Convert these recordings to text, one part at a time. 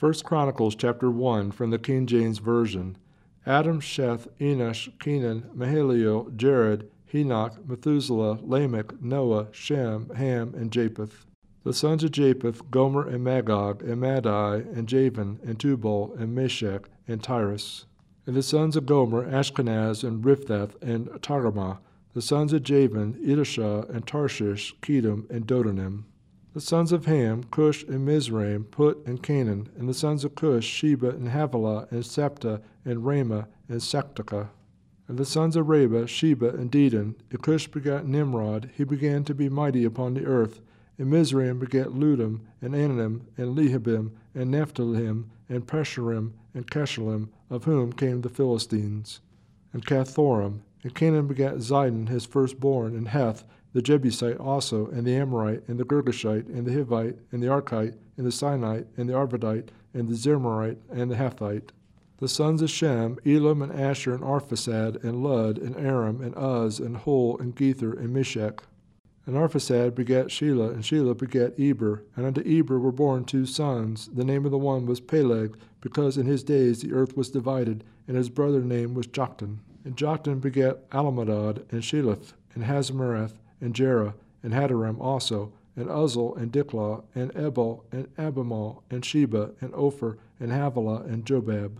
1 Chronicles chapter 1 from the King James Version. Adam, Sheth, Enosh, Kenan, Mahalalel, Jared, Henoch, Methuselah, Lamech, Noah, Shem, Ham, and Japheth. The sons of Japheth, Gomer and Magog, and Madai, and Javan, and Tubal, and Meshech, and Tyrus. And the sons of Gomer, Ashkenaz, and Ripheth, and Taramah. The sons of Javan, Elishah, and Tarshish, Kedem, and Dodanim. The sons of Ham, Cush, and Mizraim, Put, and Canaan. And the sons of Cush, Sheba, and Havilah, and Sapta, and Raamah, and Saktika. And the sons of Reba, Sheba, and Dedan. And Cush begat Nimrod. He began to be mighty upon the earth. And Mizraim begat Ludim, and Ananim, and Lehabim, and Naphtalim, and Pesherim, and Keshalim, of whom came the Philistines, and Cathoram. And Canaan begat Zidon, his firstborn, and Heth, the Jebusite also, and the Amorite, and the Girgashite, and the Hivite, and the Arkite, and the Sinite, and the Arvadite, and the Zimrite, and the Hathite. The sons of Shem, Elam, and Asher, and Arphaxad, and Lud, and Aram, and Uz, and Hul, and Gether, and Meshech. And Arphaxad begat Shelah, and Shelah begat Eber. And unto Eber were born two sons. The name of the one was Peleg, because in his days the earth was divided, and his brother's name was Joktan. And Joktan begat Almodad, and Sheleph, and Hazmerath, and Jerah, and Hadaram also, and Uzzel, and Diklah, and Ebal, and Abimal, and Sheba, and Ophir, and Havilah, and Jobab.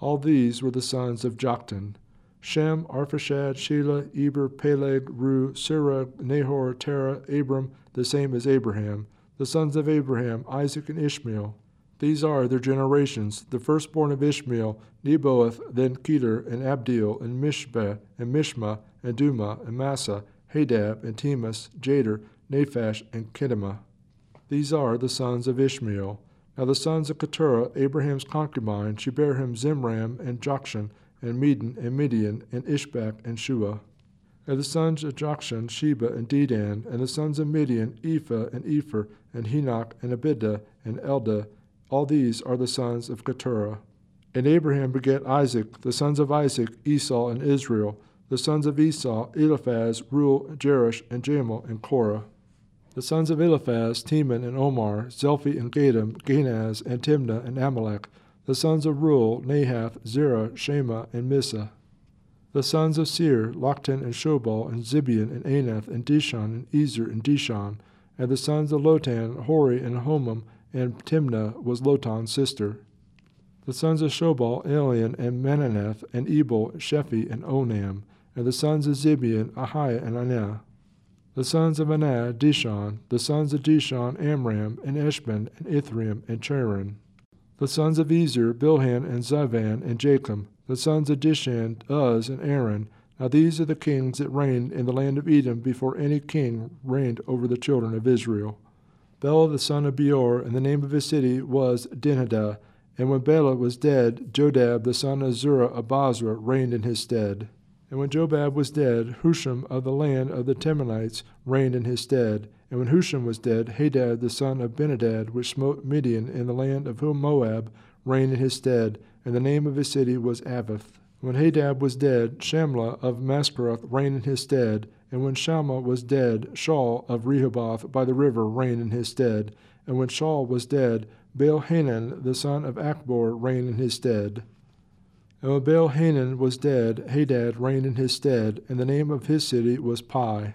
All these were the sons of Joktan. Shem, Arphaxad, Shelah, Eber, Peleg, Ru, Serah, Nahor, Terah, Abram, the same as Abraham, the sons of Abraham, Isaac, and Ishmael. These are their generations: the firstborn of Ishmael, Neboeth, then Kedar, and Abdiel, and Mishbeh, and Mishma, and Duma, and Massa, Hadab, and Temas, Jader, Naphash, and Kedemah. These are the sons of Ishmael. Now the sons of Keturah, Abraham's concubine, she bare him Zimram, and Jokshan, and Medan, and Midian, and Ishbak, and Shua. And the sons of Jokshan, Sheba, and Dedan. And the sons of Midian, Ephah, and Epher, and Henoch, and Abida, and Eldah. All these are the sons of Keturah. And Abraham begat Isaac. The sons of Isaac, Esau, and Israel. The sons of Esau, Eliphaz, Reuel, Jerash, and Jamal, and Korah. The sons of Eliphaz, Teman, and Omar, Zelphi, and Gatam, Ganaz, and Timnah, and Amalek. The sons of Reuel, Nahath, Zerah, Shema, and Missa. The sons of Seir, Lochtan, and Shobal, and Zibeon, and Anath, and Dishon, and Ezer, and Dishon. And the sons of Lotan, Hori, and Homam, and Timnah was Lotan's sister. The sons of Shobal, Elian, and Mananeth, and Ebal, Shephi, and Onam. And the sons of Zibeon, Ahiah, and Anah. The sons of Anah, Dishon. The sons of Dishon, Amram, and Eshban, and Ithream, and Cheran. The sons of Ezer, Bilhan, and Zavan, and Jachim. The sons of Dishan, Uz, and Aaron. Now these are the kings that reigned in the land of Edom before any king reigned over the children of Israel. Bela the son of Beor, and the name of his city was Dinhadah. And when Bela was dead, Jodab the son of Zerah of Basra reigned in his stead. And when Jobab was dead, Husham of the land of the Temanites reigned in his stead. And when Husham was dead, Hadad the son of Benadad, which smote Midian in the land of Moab, reigned in his stead, and the name of his city was Avith. When Hadad was dead, Shamla of Masperoth reigned in his stead, and when Shamma was dead, Shaul of Rehoboth by the river reigned in his stead, and when Shaul was dead, Baal-Hanan the son of Akbor reigned in his stead. And when Baal-Hanan was dead, Hadad reigned in his stead, and the name of his city was Pi.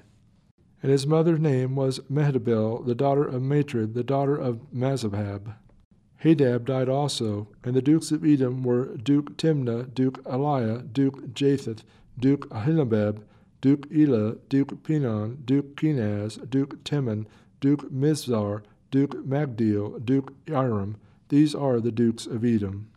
And his mother's name was Mehetabel, the daughter of Matred, the daughter of Mazabab. Hadab died also, and the dukes of Edom were Duke Timnah, Duke Eliah, Duke Japheth, Duke Ahinabab, Duke Elah, Duke Pinon, Duke Kenaz, Duke Teman, Duke Mizar, Duke Magdiel, Duke Iram. These are the dukes of Edom.